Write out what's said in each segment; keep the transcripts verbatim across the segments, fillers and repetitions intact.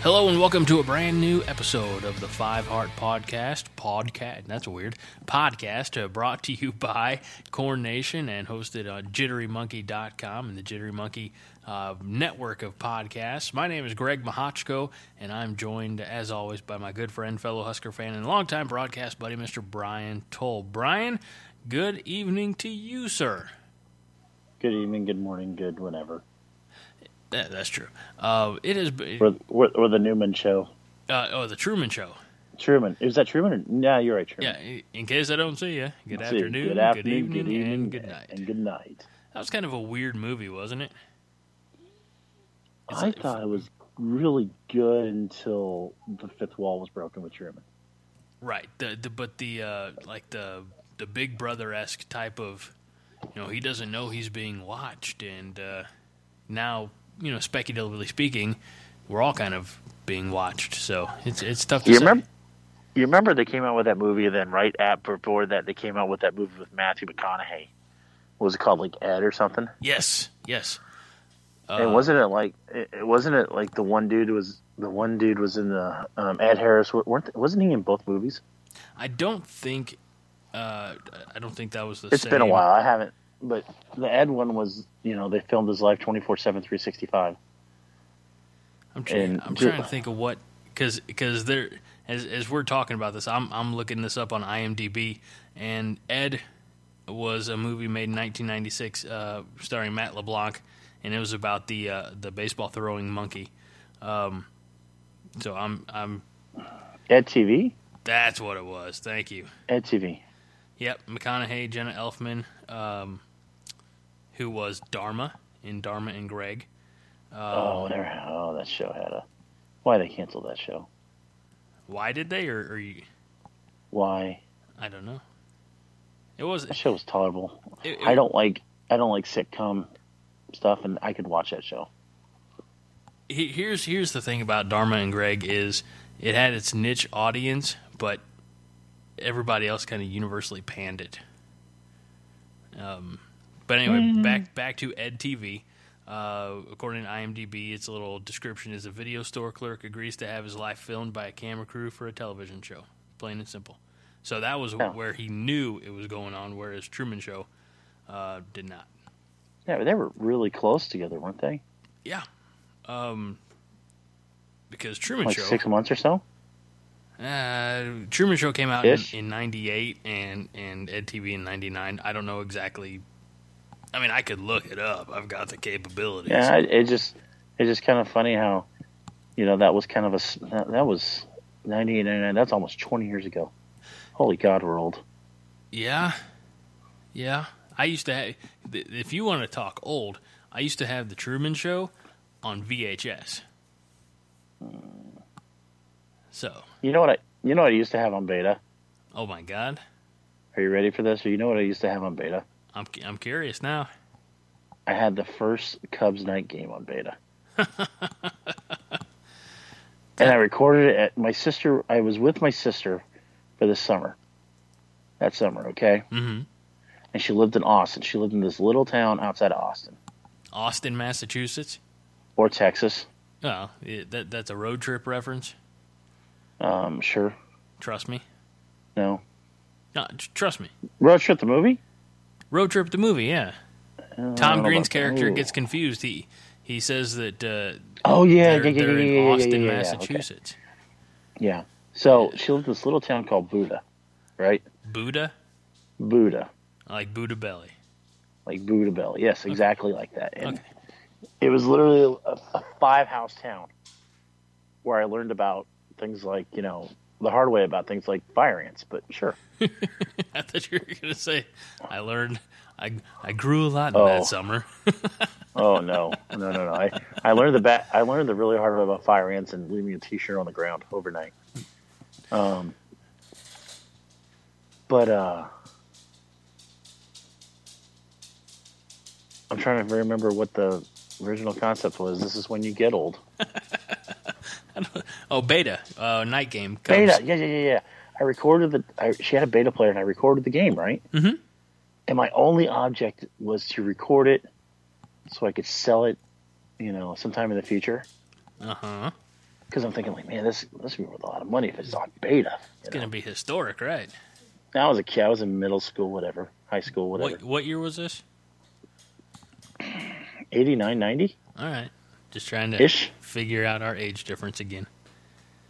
Hello and welcome to a brand new episode of the Five Heart Podcast, podcast, that's weird, podcast uh, brought to you by Corn Nation and hosted on jittery monkey dot com and the Jittery Monkey uh, network of podcasts. My name is Greg Mahochko, and I'm joined, as always, by my good friend, fellow Husker fan, and longtime broadcast buddy, Mister Brian Toll. Brian, good evening to you, sir. Good evening, good morning, good whatever. Yeah, that's true. Uh, it is. B- or, or, or the Newman Show. Uh, oh, the Truman Show. Truman. Is that Truman? Or, no, you're right, Truman. Yeah, in case I don't see you, good I'll afternoon, you. Good, afternoon good, evening, good evening, and good night. And good night. That was kind of a weird movie, wasn't it? It's I like, thought it was really good until the fifth wall was broken with Truman. Right. The, the but the uh, like the the Big Brother-esque type of, you know, he doesn't know he's being watched, and uh, now. You know, speculatively speaking, we're all kind of being watched, so it's it's tough to you say. Remember, you remember they came out with that movie, and then right at before that, they came out with that movie with Matthew McConaughey. What was it called, like Ed or something? Yes, yes. Uh, and wasn't it like it wasn't it like the one dude was the one dude was in the um, Ed Harris? Weren't they, wasn't he in both movies? I don't think. Uh, I don't think that was the. It's same. Been a while. I haven't. But the Ed one was, you know, they filmed his life twenty-four seven, three sixty-five. I'm trying, I'm trying to think of what, because because there, as as we're talking about this, I'm I'm looking this up on IMDb, and Ed was a movie made in nineteen ninety-six, uh, starring Matt LeBlanc, and it was about the uh, the baseball throwing monkey. Um, so I'm I'm Ed T V. That's what it was. Thank you. Ed T V. Yep, McConaughey, Jenna Elfman. Um, who was Dharma in Dharma and Greg. Um, oh, oh, that show had a... Why they canceled that show? Why did they, or, or you... Why? I don't know. It was... That show was tolerable. It, it, I don't like I don't like sitcom stuff, and I could watch that show. Here's, here's the thing about Dharma and Greg is it had its niche audience, but everybody else kind of universally panned it. Um, but anyway, mm. back back to Ed T V. Uh, according to IMDb, its little description is a video store clerk agrees to have his life filmed by a camera crew for a television show. Plain and simple. So that was oh. where he knew it was going on, whereas Truman Show uh, did not. Yeah, but they were really close together, weren't they? Yeah. Um, because Truman like Show... Like six months or so? Uh, Truman Show came out in, in ninety-eight and, and Ed T V in ninety-nine. I don't know exactly. I mean, I could look it up. I've got the capabilities. Yeah, it, it just it's just kind of funny how, you know, that was kind of a that, that was ninety-eight, ninety-nine. That's almost twenty years ago. Holy God, we're old. Yeah, yeah. I used to have. If you want to talk old, I used to have the Truman Show on V H S. Hmm. So you know what I you know what I used to have on beta? Oh my God! Are you ready for this? You know what I used to have on beta? I'm I'm curious now. I had the first Cubs night game on beta, and I recorded it at my sister. I was with my sister for this summer. That summer, okay. Mm-hmm. And she lived in Austin. She lived in this little town outside of Austin. Austin, Massachusetts, or Texas. Oh, that that's a road trip reference. Um, sure. Trust me? No. No, trust me. Road Trip the movie? Road Trip the movie, yeah. Uh, Tom Green's character gets confused. He he says that uh, oh, yeah, they're, yeah, yeah, they're yeah, in yeah, Austin, yeah, yeah, Massachusetts. Okay. Yeah. So she lived in this little town called Buda, right? Buda? Buda. Like Buda Belly. Like Buda Belly. Yes, exactly okay. like that. And okay. It was literally a, a five-house town where I learned about things like, you know, the hard way about things like fire ants, but sure. I thought you were going to say, I learned, I I grew a lot in oh. that summer. oh, no. No, no, no. I, I learned the ba- I learned the really hard way about fire ants and leaving a T-shirt on the ground overnight. Um, But uh, I'm trying to remember what the original concept was. This is when you get old. Oh, beta. Uh, night game. Comes. Beta. Yeah, yeah, yeah, yeah. I recorded the. I, she had a beta player, and I recorded the game, right? Mm-hmm. And my only object was to record it so I could sell it, you know, sometime in the future. Uh huh. Because I'm thinking, like, man, this this would be worth a lot of money if it's on beta. It's going to be historic, right? I was a kid. I was in middle school, whatever, high school, whatever. What, what year was this? eighty-nine, ninety All right. Just trying to Ish. figure out our age difference again.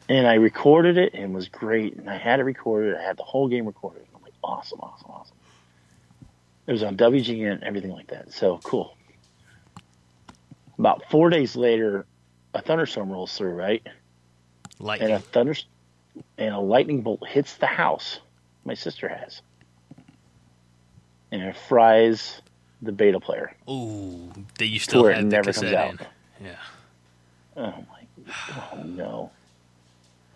And I recorded it, and it was great. And I had it recorded. I had the whole game recorded. I'm like, awesome, awesome, awesome. It was on W G N and everything like that. So, cool. About four days later, a thunderstorm rolls through, right? Lightning. And a, thunder, and a lightning bolt hits the house my sister has. And it fries the beta player. Ooh, that you still have the cassette in. Yeah. Oh, my. Oh, no.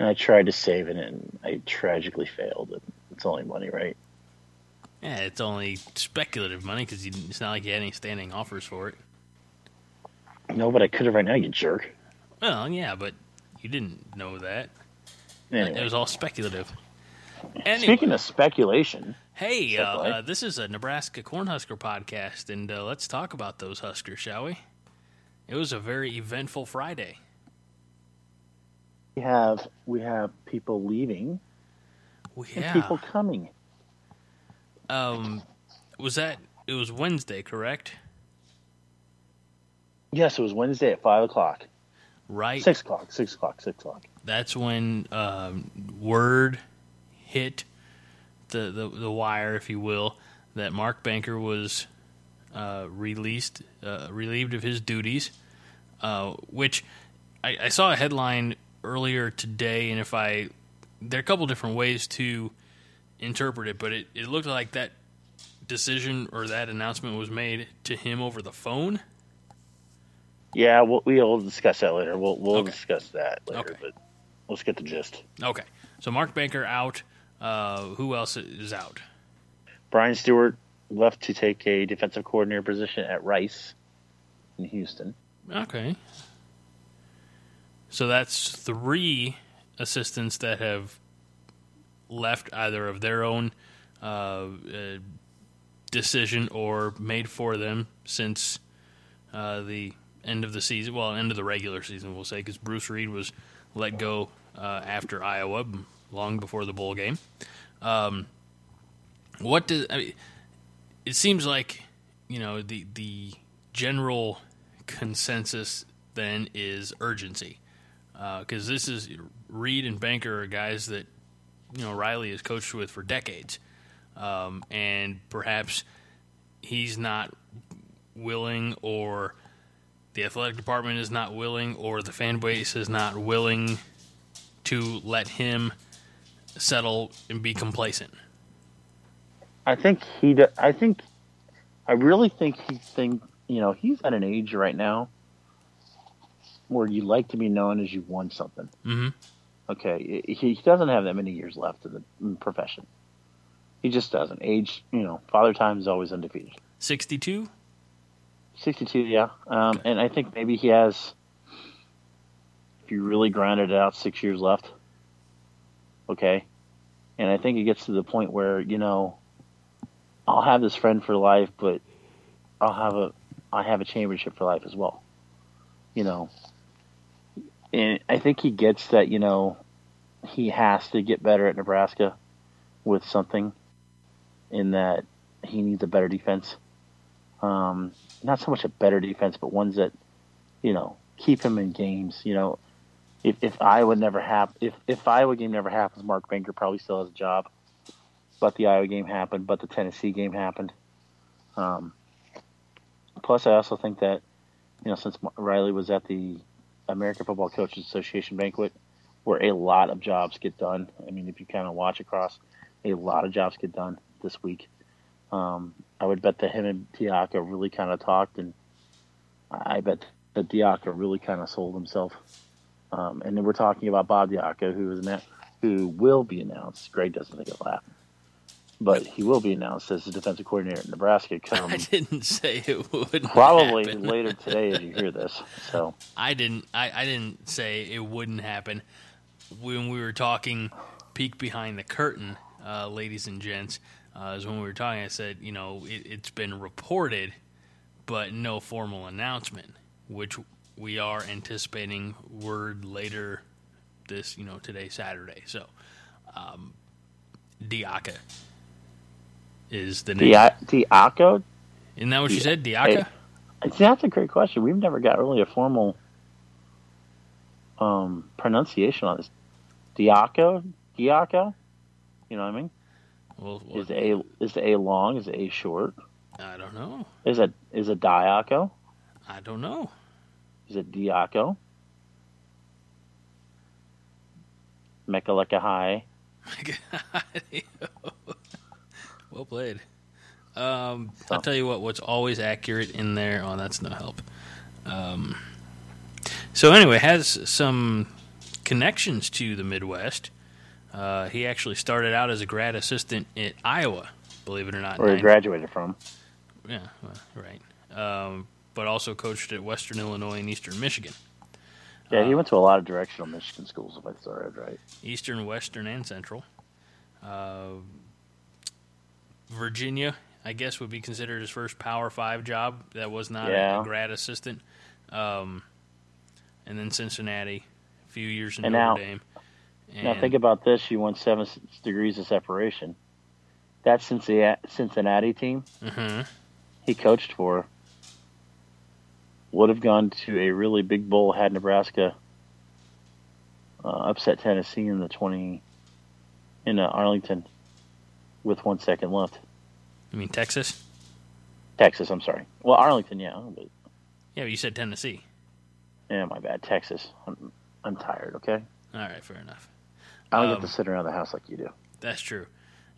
And I tried to save it, and I tragically failed. It's only money, right? Yeah, it's only speculative money, because it's not like you had any standing offers for it. No, but I could have right now, you jerk. Well, yeah, but you didn't know that. Anyway. It was all speculative. Anyway. Speaking of speculation, hey, uh, uh, this is a Nebraska Cornhusker podcast, and uh, let's talk about those Huskers, shall we? It was a very eventful Friday. We have we have people leaving, well, yeah. and people coming. Um, was that it was Wednesday, correct? Yes, it was Wednesday at five o'clock. Right, six o'clock, six o'clock, six o'clock. That's when um, word hit the, the the wire, if you will, that Mark Banker was uh, released, uh, relieved of his duties, uh, which I, I saw a headline earlier today, and if I, there are a couple different ways to interpret it, but it, it looked like that decision or that announcement was made to him over the phone. Yeah, we'll, we'll discuss that later. We'll we'll okay. discuss that later, okay. but let's get the gist. Okay, so Mark Banker out. Uh, who else is out? Brian Stewart left to take a defensive coordinator position at Rice in Houston. Okay. So that's three assistants that have left either of their own uh, uh, decision or made for them since uh, the end of the season. Well, end of the regular season, we'll say, because Bruce Reed was let go uh, after Iowa. Long before the bowl game. Um, what does I mean, it seems like, you know, the the general consensus then is urgency, because uh, this is Reed and Banker are guys that, you know, Riley has coached with for decades, um, and perhaps he's not willing, or the athletic department is not willing, or the fan base is not willing to let him settle and be complacent. I think he. I think. I really think he think you know he's at an age right now where you like to be known as you won something. Mm-hmm. Okay, he, he doesn't have that many years left in the, in the profession. He just doesn't. Age, you know, father time is always undefeated. Sixty-two. Sixty-two, yeah, um, okay. And I think maybe he has. If you really grinded it out, six years left. Okay, and I think it gets to the point where, you know, I'll have this friend for life, but I'll have a I have a championship for life as well, you know. And I think he gets that, you know, he has to get better at Nebraska with something, in that he needs a better defense, um, not so much a better defense, but ones that, you know, keep him in games, you know. If if Iowa never hap- if if Iowa game never happens, Mark Banker probably still has a job. But the Iowa game happened. But the Tennessee game happened. Um, plus, I also think that, you know, since Riley was at the American Football Coaches Association banquet, where a lot of jobs get done. I mean, if you kind of watch across, a lot of jobs get done this week. Um, I would bet that him and Diaco really kind of talked, and I bet that Diaco really kind of sold himself. Um, and then we're talking about Bob Diaco, who is an, who will be announced. Greg doesn't think it'll happen, but he will be announced as the defensive coordinator at Nebraska. Come I didn't say it would. Probably happen. Later today, if you hear this. So I didn't. I, I didn't say it wouldn't happen when we were talking. Peek behind the curtain, uh, ladies and gents. Uh, is when we were talking. I said, you know, it, it's been reported, but no formal announcement, which we are anticipating word later this, you know, today, Saturday. So, um, Diaco is the name. Di- Diaco? Isn't that what Di- you said, Diaco? Hey, that's a great question. We've never got really a formal um, pronunciation on this. Diaco? Diaco? You know what I mean? Well, well, is a is a long? Is a short? I don't know. Is a is a Diaco? I don't know. Is it Diaco? Mekalekahai. Well played. Um, so. I'll tell you what. What's always accurate in there? Oh, that's no help. Um, so anyway, has some connections to the Midwest. Uh, he actually started out as a grad assistant at Iowa, believe it or not. Where he graduated from. Yeah, well, right. Um, but also coached at Western Illinois and Eastern Michigan. Yeah, uh, he went to a lot of directional Michigan schools, if I started right. Eastern, Western, and Central. Uh, Virginia, I guess, would be considered his first Power Five job. That was not yeah. a grad assistant. Um, and then Cincinnati, a few years in and Notre now, Dame. And now think about this. You won seven degrees of separation. That Cincinnati team mm-hmm. he coached for would have gone to a really big bowl had Nebraska uh, upset Tennessee in the twenty in uh, Arlington with one second left. You mean Texas? Texas, I'm sorry. Well, Arlington, yeah. But yeah, but you said Tennessee. Yeah, my bad. Texas. I'm, I'm tired, okay? All right, fair enough. I don't um, get to sit around the house like you do. That's true.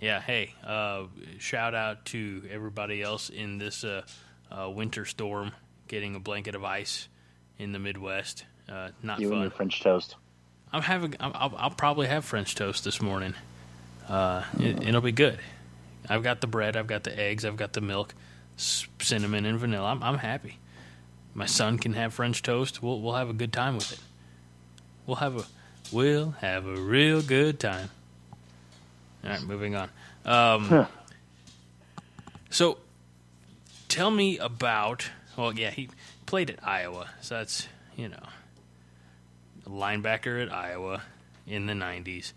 Yeah, hey, uh, shout out to everybody else in this uh, uh, winter storm getting a blanket of ice in the Midwest. Uh, not you fun. You and your French toast. I'm having, I'm, I'll, I'll probably have French toast this morning. Uh, mm. it, it'll be good. I've got the bread, I've got the eggs, I've got the milk, cinnamon and vanilla. I'm, I'm happy. My son can have French toast. We'll, we'll have a good time with it. We'll have a... We'll have a real good time. All right, moving on. Um, huh. So, tell me about... Well, yeah, he played at Iowa, so that's, you know, a linebacker at Iowa in the nineties.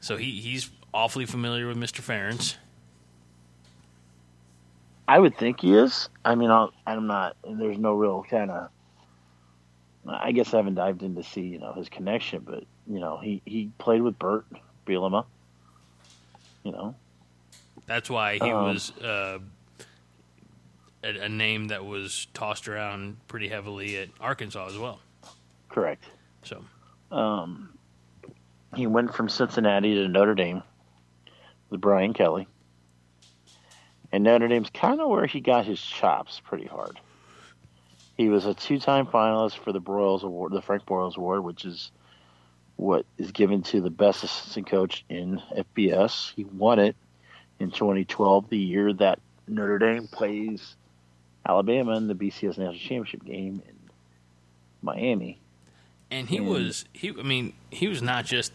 So he, he's awfully familiar with Mister Ferenc. I would think he is. I mean, I'll, I'm not... There's no real kind of... I guess I haven't dived in to see, you know, his connection, but, you know, he, he played with Burt Bielema, you know. That's why he um, was uh, a, a name that was tossed around pretty heavily at Arkansas as well. Correct. So um, he went from Cincinnati to Notre Dame with Brian Kelly, and Notre Dame's kind of where he got his chops pretty hard. He was a two-time finalist for the Broyles Award, the Frank Broyles Award, which is what is given to the best assistant coach in F B S. He won it in twenty twelve, the year that Notre Dame plays Alabama in the B C S National Championship game in Miami. And he and, was, he I mean, he was not just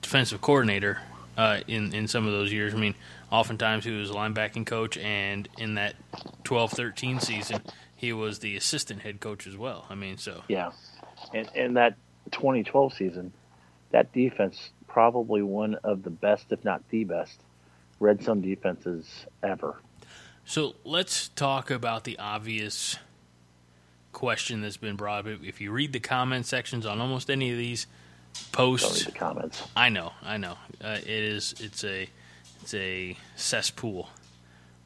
defensive coordinator uh, in in some of those years. I mean, oftentimes he was a linebacking coach, and in that twelve thirteen season. He was the assistant head coach as well. I mean, so yeah, and in that twenty twelve season, that defense probably one of the best, if not the best, red zone defenses ever. So let's talk about the obvious question that's been brought up. If you read the comment sections on almost any of these posts, don't read the comments. I know, I know. Uh, it is. It's a. It's a cesspool.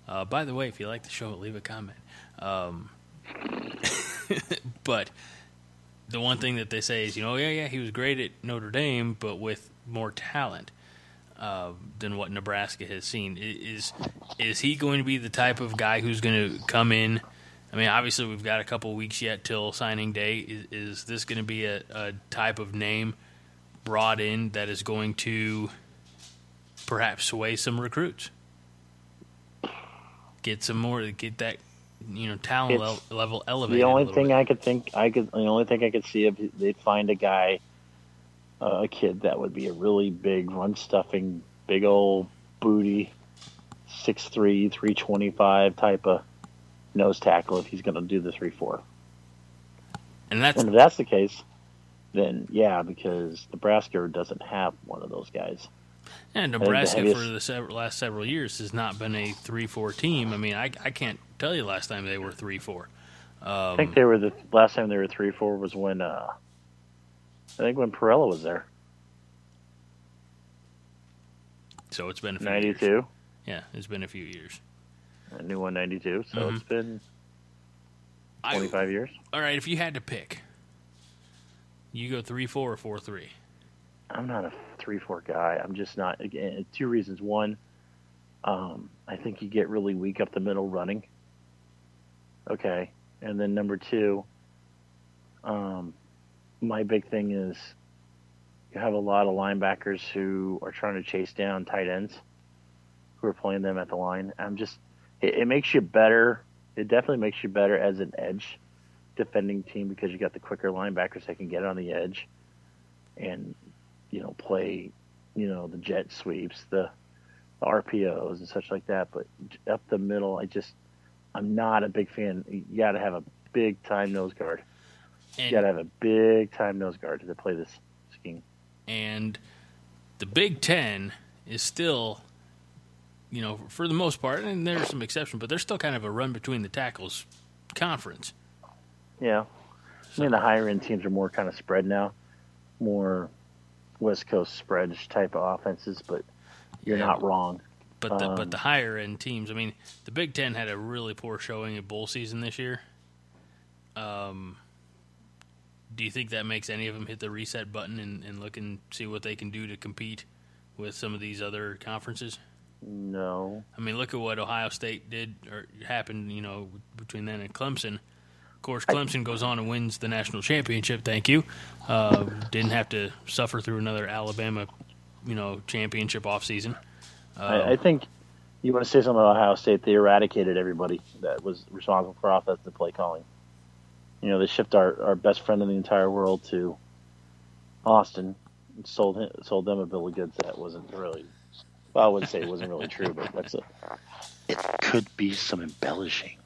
Uh, by the way, if you like the show, leave a comment. Um, but the one thing that they say is, you know, yeah, yeah, he was great at Notre Dame, but with more talent uh, than what Nebraska has seen. Is is he going to be the type of guy who's going to come in? I mean, obviously we've got a couple weeks yet till signing day. Is, is this going to be a, a type of name brought in that is going to perhaps sway some recruits? Get some more, get that, you know, talent le- level elevated. The only thing bit. I could think, I could, the only thing I could see if they'd find a guy, uh, a kid that would be a really big run stuffing, big old booty, six three, three twenty-five type of nose tackle if he's going to do the three four. And that's and if that's the case, then yeah, because Nebraska doesn't have one of those guys. And Nebraska the for the several, last several years has not been a three four team. I mean, I, I can't tell you last time they were three four. Um, I think they were the last time they were three four was when uh, I think when Perella was there. So it's been a few ninety-two. Years. Yeah, it's been a few years. A new one ninety-two, so mm-hmm. It's been twenty-five I, years. All right, if you had to pick, you go three four or four three. I'm not a three four guy. I'm just not. Again, two reasons. One, um, I think you get really weak up the middle running. Okay. And then number two, um, my big thing is you have a lot of linebackers who are trying to chase down tight ends who are playing them at the line. I'm just, it, it makes you better. It definitely makes you better as an edge defending team because you got the quicker linebackers that can get on the edge and, you know, play, you know, the jet sweeps, the, the R P Os and such like that. But up the middle, I just, I'm not a big fan. You got to have a big time nose guard. And you got to have a big time nose guard to play this scheme. And the Big Ten is still, you know, for the most part, and there's some exceptions, but they're still kind of a run between the tackles conference. Yeah. So. I mean, the higher end teams are more kind of spread now, more West Coast spreads type of offenses, but you're yeah, not wrong. But the, um, but the higher end teams, I mean, the Big Ten had a really poor showing in bowl season this year. Um, do you think that makes any of them hit the reset button and, and look and see what they can do to compete with some of these other conferences? No. I mean, look at what Ohio State did or happened, you know, between then and Clemson. Of course, Clemson goes on and wins the national championship. Thank you. Uh, didn't have to suffer through another Alabama, you know, championship offseason. Uh, I, I think you want to say something about Ohio State. They eradicated everybody that was responsible for offensive play calling. You know, they shipped our, our best friend in the entire world to Austin and sold him, sold them a bill of goods that wasn't really. Well, I wouldn't say it wasn't really true, but that's a. It could be some embellishing.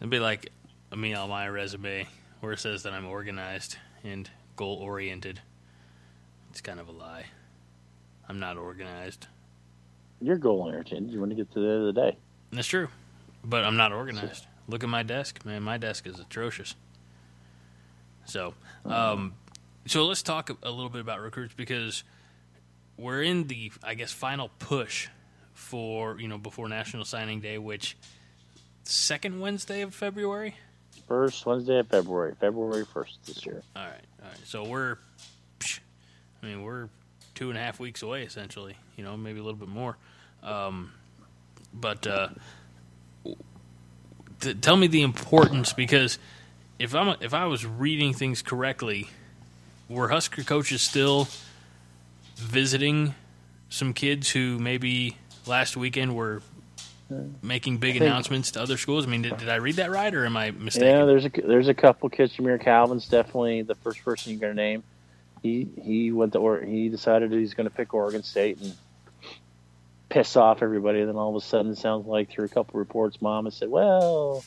It'd be like me on my resume where it says that I'm organized and goal-oriented. It's kind of a lie. I'm not organized. You're goal-oriented. You want to get to the end of the day. That's true, but I'm not organized. So, look at my desk. Man, my desk is atrocious. So, um, so let's talk a little bit about recruits because we're in the, I guess, final push for, you know, before National Signing Day, which... Second Wednesday of February? First Wednesday of February. February first this year. All right. All right. So we're, I mean, we're two and a half weeks away, essentially. You know, maybe a little bit more. Um, but uh, t- tell me the importance, because if I'm, if I was reading things correctly, were Husker coaches still visiting some kids who maybe last weekend were making big think, announcements to other schools? I mean, did, did I read that right, or am I mistaken? Yeah, there's a there's a couple kids. Jameer Calvin's definitely the first person you're going to name. He he went to or he decided he's going to pick Oregon State and piss off everybody. And then all of a sudden, it sounds like through a couple reports, Mom has said, "Well,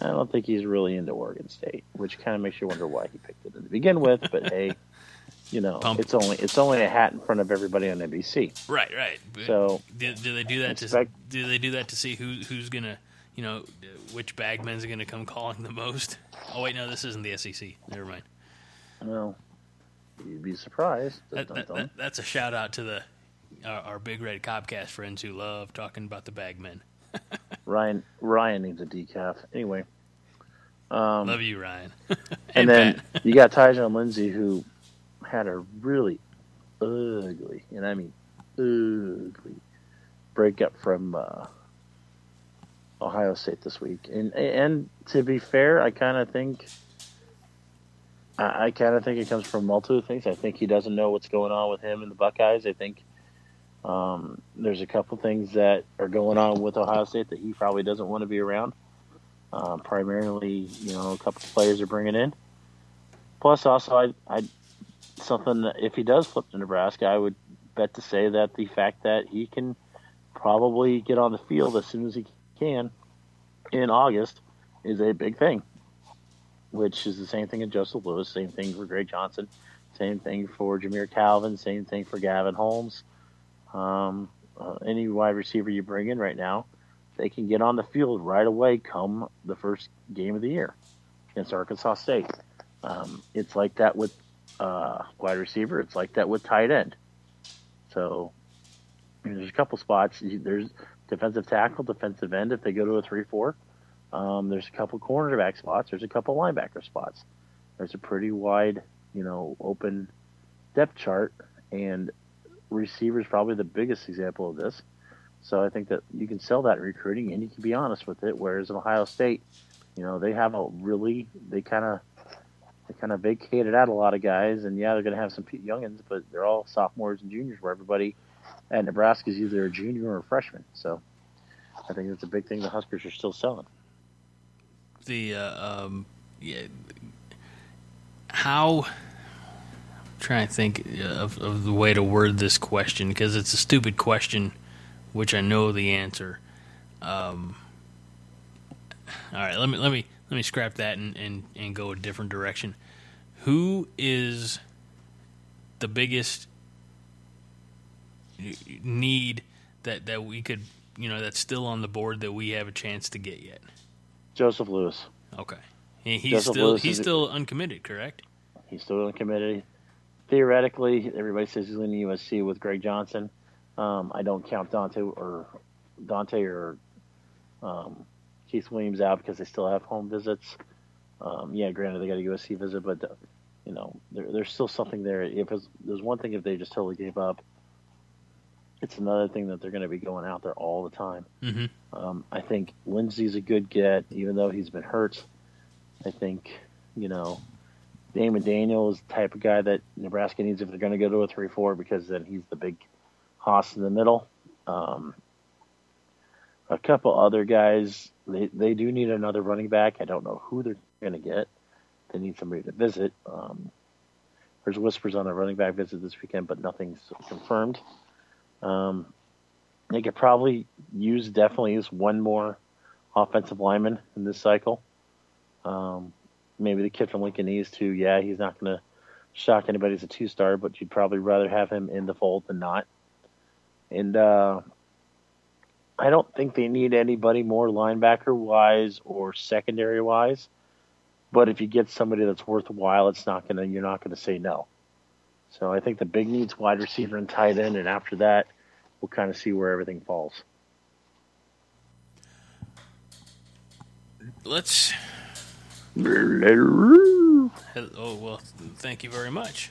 I don't think he's really into Oregon State," which kind of makes you wonder why he picked it to begin with. But hey, you know, Pump. it's only it's only a hat in front of everybody on N B C. Right, right. So do, do they do that expect, to do they do that to see who who's gonna, you know, which bagmen's gonna come calling the most? Oh wait, no, this isn't the S E C. Never mind. Well, you'd be surprised. That, that, that, that's a shout out to the our, our Big Red Copcast friends who love talking about the bagmen. Ryan Ryan needs a decaf anyway. Um, Love you, Ryan. and, and then you got Tajon Lindsey, who had a really ugly, and I mean ugly, breakup from uh, Ohio State this week. And and to be fair, I kind of think I, I kind of think it comes from multiple things. I think he doesn't know what's going on with him and the Buckeyes. I think um, there's a couple things that are going on with Ohio State that he probably doesn't want to be around. Um, primarily, you know, a couple of players are bringing in. Plus, also, I, I something that if he does flip to Nebraska, I would bet to say that the fact that he can probably get on the field as soon as he can in August is a big thing, which is the same thing in Joseph Lewis, same thing for Greg Johnson, same thing for Jameer Calvin, same thing for Gavin Holmes. Um, uh, any wide receiver you bring in right now, they can get on the field right away come the first game of the year against Arkansas State. Um, it's like that with uh, wide receiver. It's like that with tight end. So I mean, there's a couple spots. There's defensive tackle, defensive end if they go to a three four. Um, there's a couple cornerback spots. There's a couple linebacker spots. There's a pretty wide, you know, open depth chart, and receiver is probably the biggest example of this. So I think that you can sell that in recruiting, and you can be honest with it. Whereas in Ohio State, you know, they have a really they kind of they kind of vacated out a lot of guys, and yeah, they're going to have some youngins, but they're all sophomores and juniors. Where everybody at Nebraska is either a junior or a freshman. So I think that's a big thing the Huskers are still selling. The uh, um, yeah, how. I'm trying to think of, of the way to word this question, because it's a stupid question, which I know the answer. Um, all right, let me let me let me scrap that and, and, and go a different direction. Who is the biggest need that, that we could, you know, that's still on the board that we have a chance to get yet? Joseph Lewis. Okay, and he's Joseph still Lewis he's still a, uncommitted, correct? He's still uncommitted. Theoretically, everybody says he's leaving U S C with Greg Johnson. Um, I don't count Dante or Dante or um, Keith Williams out because they still have home visits. Um, yeah, granted they got a U S C visit, but uh, you know there, there's still something there. If it's, there's one thing if they just totally gave up, it's another thing that they're going to be going out there all the time. Mm-hmm. Um, I think Lindsey's a good get, even though he's been hurt. I think you know Damon Daniel is the type of guy that Nebraska needs if they're going to go to a three four, because then he's the big Haas in the middle. Um, a couple other guys, they, they do need another running back. I don't know who they're going to get. They need somebody to visit. Um, there's whispers on a running back visit this weekend, but nothing's confirmed. Um, they could probably use definitely use one more offensive lineman in this cycle. Um, maybe the kid from Lincoln East, who, yeah, he's not going to shock anybody as a two-star, but you'd probably rather have him in the fold than not. And uh, I don't think they need anybody more linebacker-wise or secondary-wise. But if you get somebody that's worthwhile, it's not gonna you're not going to say no. So I think the big need's wide receiver and tight end, and after that, we'll kind of see where everything falls. Let's... Hello. Oh, well, thank you very much.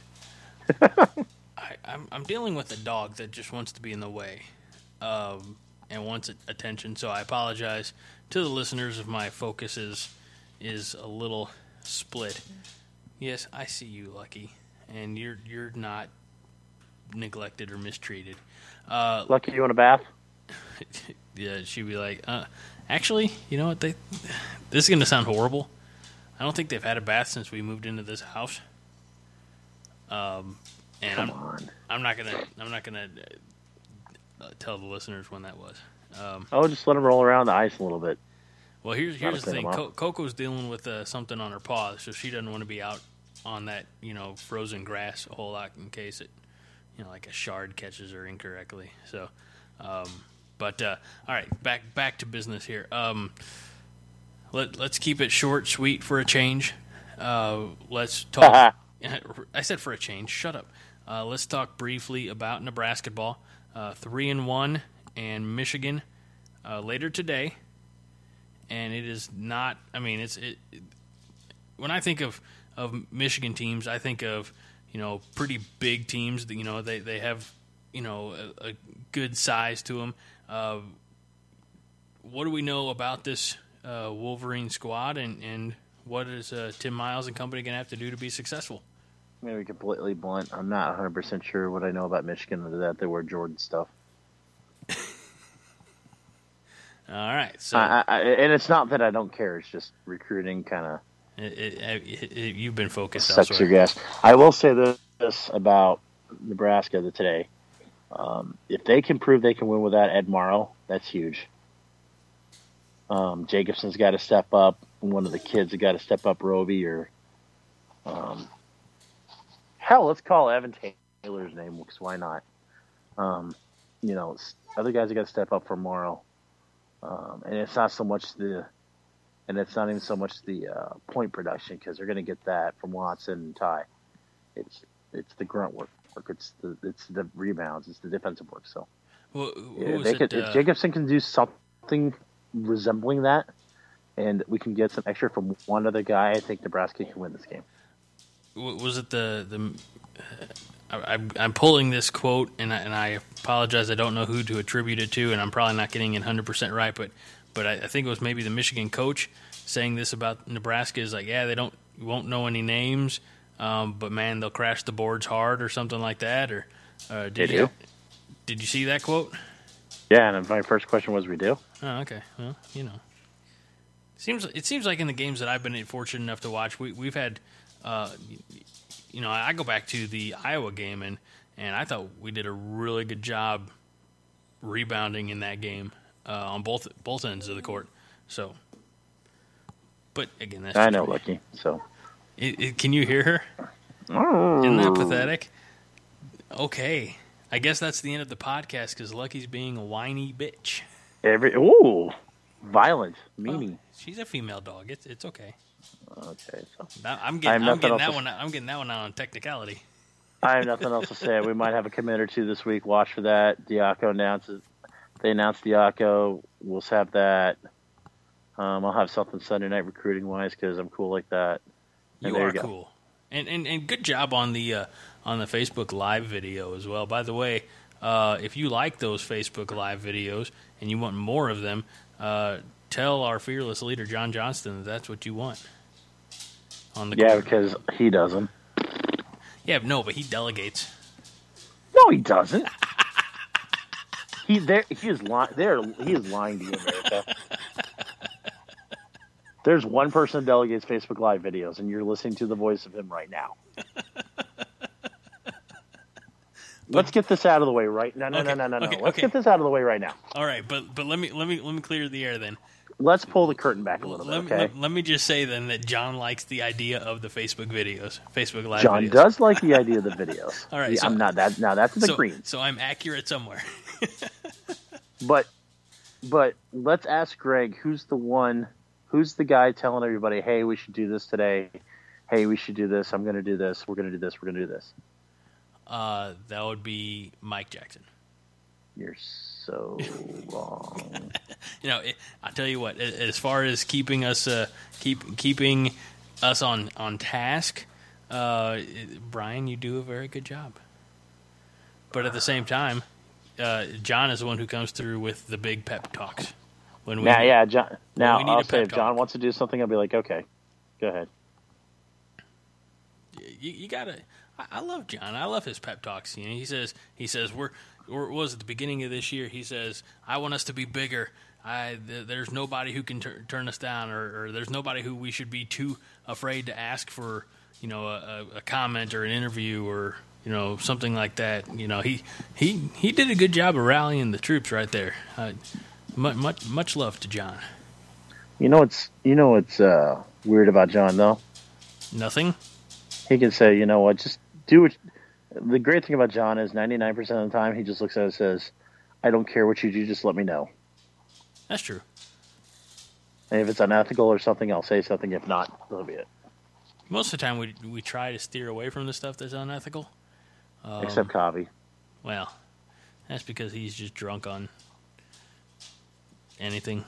I, I'm, I'm dealing with a dog that just wants to be in the way um, and wants attention, so I apologize to the listeners if my focus is, is a little split. Yes, I see you, Lucky, and you're you're not neglected or mistreated. Uh, Lucky, you want a bath? Yeah, she'd be like, uh, actually, you know what? They, this is going to sound horrible. I don't think they've had a bath since we moved into this house. Um... And I'm, I'm not gonna. I'm not gonna uh, tell the listeners when that was. Um, oh, just let them roll around the ice a little bit. Well, here's here's the thing. Co- Coco's dealing with uh, something on her paw, so she doesn't want to be out on that, you know, frozen grass a whole lot in case it, you know, like a shard catches her incorrectly. So, um, but uh, all right, back back to business here. Um, let let's keep it short, sweet for a change. Uh, let's talk. I said for a change. Shut up. Uh, let's talk briefly about Nebraska ball. Uh, three and one, and Michigan uh, later today. And it is not. I mean, it's it, when I think of, of Michigan teams, I think of, you know, pretty big teams. You know, they, they have, you know, a, a good size to them. Uh, what do we know about this uh, Wolverine squad, and, and what is uh, Tim Miles and company going to have to do to be successful? I'm going to be completely blunt. I'm not one hundred percent sure what I know about Michigan other that they wear Jordan stuff. All right. So, I, I, and it's not that I don't care. It's just recruiting kind of. It, it, it, you've been focused elsewhere. Sucks your gas. I will say this, this about Nebraska the today. Um, if they can prove they can win without Ed Morrow, that's huge. Um, Jacobson's got to step up. One of the kids has got to step up, Roby. Or, um, hell, let's call Evan Taylor's name because why not? Um, you know, other guys have got to step up for Morrow. Um, and it's not so much the – and it's not even so much the uh, point production because they're going to get that from Watson and Ty. It's it's the grunt work. It's the it's the rebounds. It's the defensive work. So well, yeah, they could, it, uh, if Jacobson can do something resembling that and we can get some extra from one other guy, I think Nebraska can win this game. Was it the – the? I, I'm, I'm pulling this quote, and I, and I apologize. I don't know who to attribute it to, and I'm probably not getting it one hundred percent right, but but I, I think it was maybe the Michigan coach saying this about Nebraska is like, yeah, they don't won't know any names, um, but, man, they'll crash the boards hard or something like that. Or uh, did you, did you see that quote? Yeah, and my first question was, we do? Oh, okay. Well, you know. seems It seems like in the games that I've been fortunate enough to watch, we, we've had uh, – you know, I go back to the Iowa game, and, and I thought we did a really good job rebounding in that game uh, on both both ends of the court. So, but again, that's I know Lucky. So, it, it, can you hear her? Oh. Isn't that pathetic? Okay, I guess that's the end of the podcast because Lucky's being a whiny bitch. Every ooh, violent, meanie. Oh, she's a female dog. It's it's okay. Okay, so I'm getting, I'm getting that one. I'm getting that one out on technicality. I have nothing else to say. We might have a commit or two this week. Watch for that. Diaco announces. They announced Diaco. We'll have that. Um, I'll have something Sunday night recruiting wise because I'm cool like that. And you are you cool, and, and and good job on the uh, on the Facebook Live video as well. By the way, uh, if you like those Facebook Live videos and you want more of them, uh, tell our fearless leader John Johnston that that's what you want. On the yeah, court. Because he doesn't. Yeah, no, but he delegates. No, he doesn't. he there. He is lying. There, he is lying to you, America. There's one person who delegates Facebook Live videos, and you're listening to the voice of him right now. Let's get this out of the way right now. No, okay, no, no, no, no. Okay, Let's okay. get this out of the way right now. All right, but but let me let me let me clear the air then. Let's pull the curtain back a little let, bit, okay? Let, let me just say, then, that John likes the idea of the Facebook videos, Facebook Live John videos. John does like the idea of the videos. All right. Yeah, so, I'm not that. Now, that's the so, green. So I'm accurate somewhere. but but let's ask Greg, who's the one, who's the guy telling everybody, hey, we should do this today. Hey, we should do this. I'm going to do this. We're going to do this. We're going to do this. Uh, that would be Mike Jackson. You're so wrong. You know, it, I tell you what. As far as keeping us, uh, keep keeping us on on task, uh, Brian, you do a very good job. But at the same time, uh, John is the one who comes through with the big pep talks. When we now, need, yeah, John. Now we need I'll say if talk. John wants to do something, I'll be like, okay, go ahead. You, you gotta. I, I love John. I love his pep talks. You know, he says he says we're. Or it was at the beginning of this year, he says, I want us to be bigger. I th- There's nobody who can tur- turn us down, or, or there's nobody who we should be too afraid to ask for, you know, a, a comment or an interview or, you know, something like that. You know, he he, he did a good job of rallying the troops right there. Uh, much much love to John. You know what's, you know what's uh, weird about John, though? Nothing. He can say, you know what, just do what – the great thing about John is ninety-nine percent of the time he just looks at it and says, I don't care what you do, just let me know. That's true. And if it's unethical or something, I'll say something. If not, that'll be it. Most of the time we we try to steer away from the stuff that's unethical. Um, Except Kavi. Well, that's because he's just drunk on anything.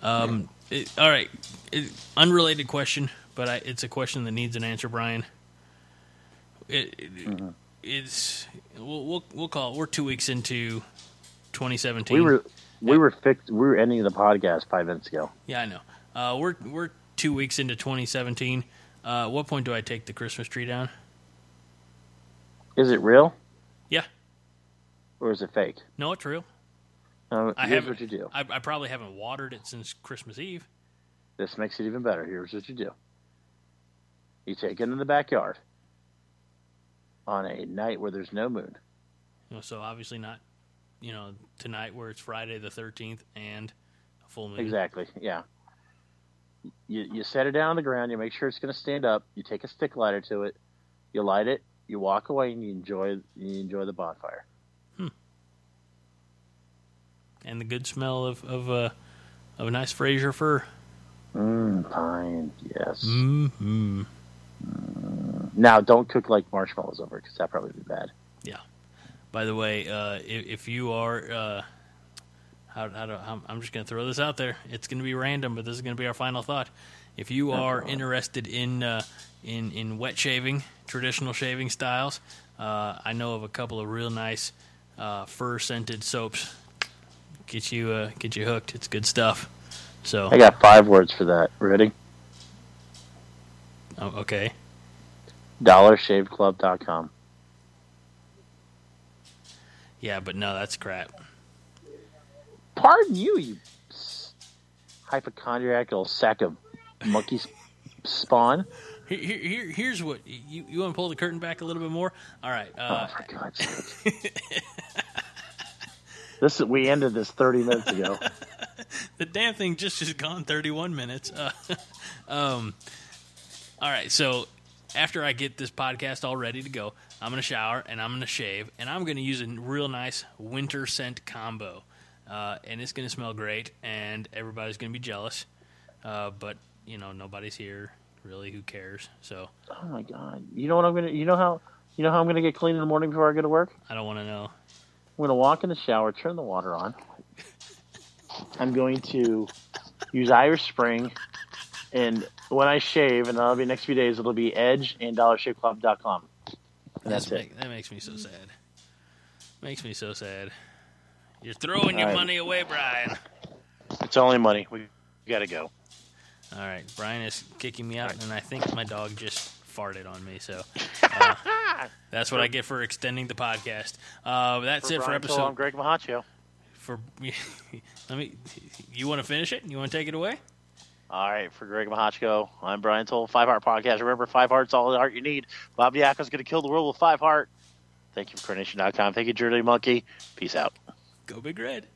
Um, It, all right. It, unrelated question, but I, it's a question that needs an answer, Brian. It, it, mm-hmm. It's we'll, we'll we'll call it. We're two weeks into twenty seventeen. We were we were fixed. We were ending the podcast five minutes ago. Yeah, I know. Uh, we're we're two weeks into twenty seventeen. Uh, what point do I take the Christmas tree down? Is it real? Yeah. Or is it fake? No, it's real. Uh, I here's what you do. I, I probably haven't watered it since Christmas Eve. This makes it even better. Here's what you do. You take it in the backyard on a night where there's no moon. So obviously not, you know, tonight where it's Friday the thirteenth and a full moon. Exactly, yeah. You you set it down on the ground. You make sure it's going to stand up. You take a stick lighter to it. You light it. You walk away and you enjoy you enjoy the bonfire. Hmm. And the good smell of of, uh, of a nice Fraser fir. Mmm, pine, yes. Mm-hmm. Mm. Now, don't cook like marshmallows over it because that probably would be bad. Yeah. By the way, uh, if, if you are, uh, how, how do, how, I'm just going to throw this out there. It's going to be random, but this is going to be our final thought. If you are interested in uh, in in wet shaving, traditional shaving styles, uh, I know of a couple of real nice uh, fur scented soaps. Get you uh, get you hooked. It's good stuff. So I got five words for that. Ready? Oh, okay. dollar shave club dot com. Yeah, but no, that's crap. Pardon you, you hypochondriacal sack of monkey spawn. Here, here, here's what you you want to pull the curtain back a little bit more. All right. Uh, oh, for God's sake! This is, we ended this thirty minutes ago. The damn thing just has gone thirty-one minutes. Uh, um, all right, so after I get this podcast all ready to go, I'm going to shower and I'm going to shave, and I'm going to use a real nice winter scent combo, uh, and it's going to smell great, and everybody's going to be jealous, uh, but, you know, nobody's here, really. Who cares? So. Oh, my God. You know what I'm going to – you know how you know how I'm going to get clean in the morning before I go to work? I don't want to know. I'm going to walk in the shower, turn the water on. I'm going to use Irish Spring, and when I shave, and that'll be next few days, it'll be Edge and dollar shave club dot com. And that's, that's make, it. That makes me so sad. Makes me so sad. You're throwing All your right. money away, Brian. It's only money. We got to go. All right. Brian is kicking me out, right. And I think my dog just farted on me, so uh, that's what I get for extending the podcast. Uh, that's for it Brian for episode. Toll, I'm Greg Mahochko. For let me, you want to finish it? You want to take it away? All right, for Greg Mahochko, I'm Brian Toll, Five Heart Podcast. Remember, Five Heart's all the heart you need. Bob Diaco's going to kill the world with Five Heart. Thank you for Corn Nation dot com. Thank you, Jittery Monkey. Peace out. Go Big Red.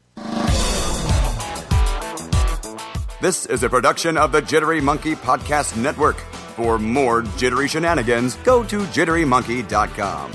This is a production of the Jittery Monkey Podcast Network. For more jittery shenanigans, go to jittery monkey dot com.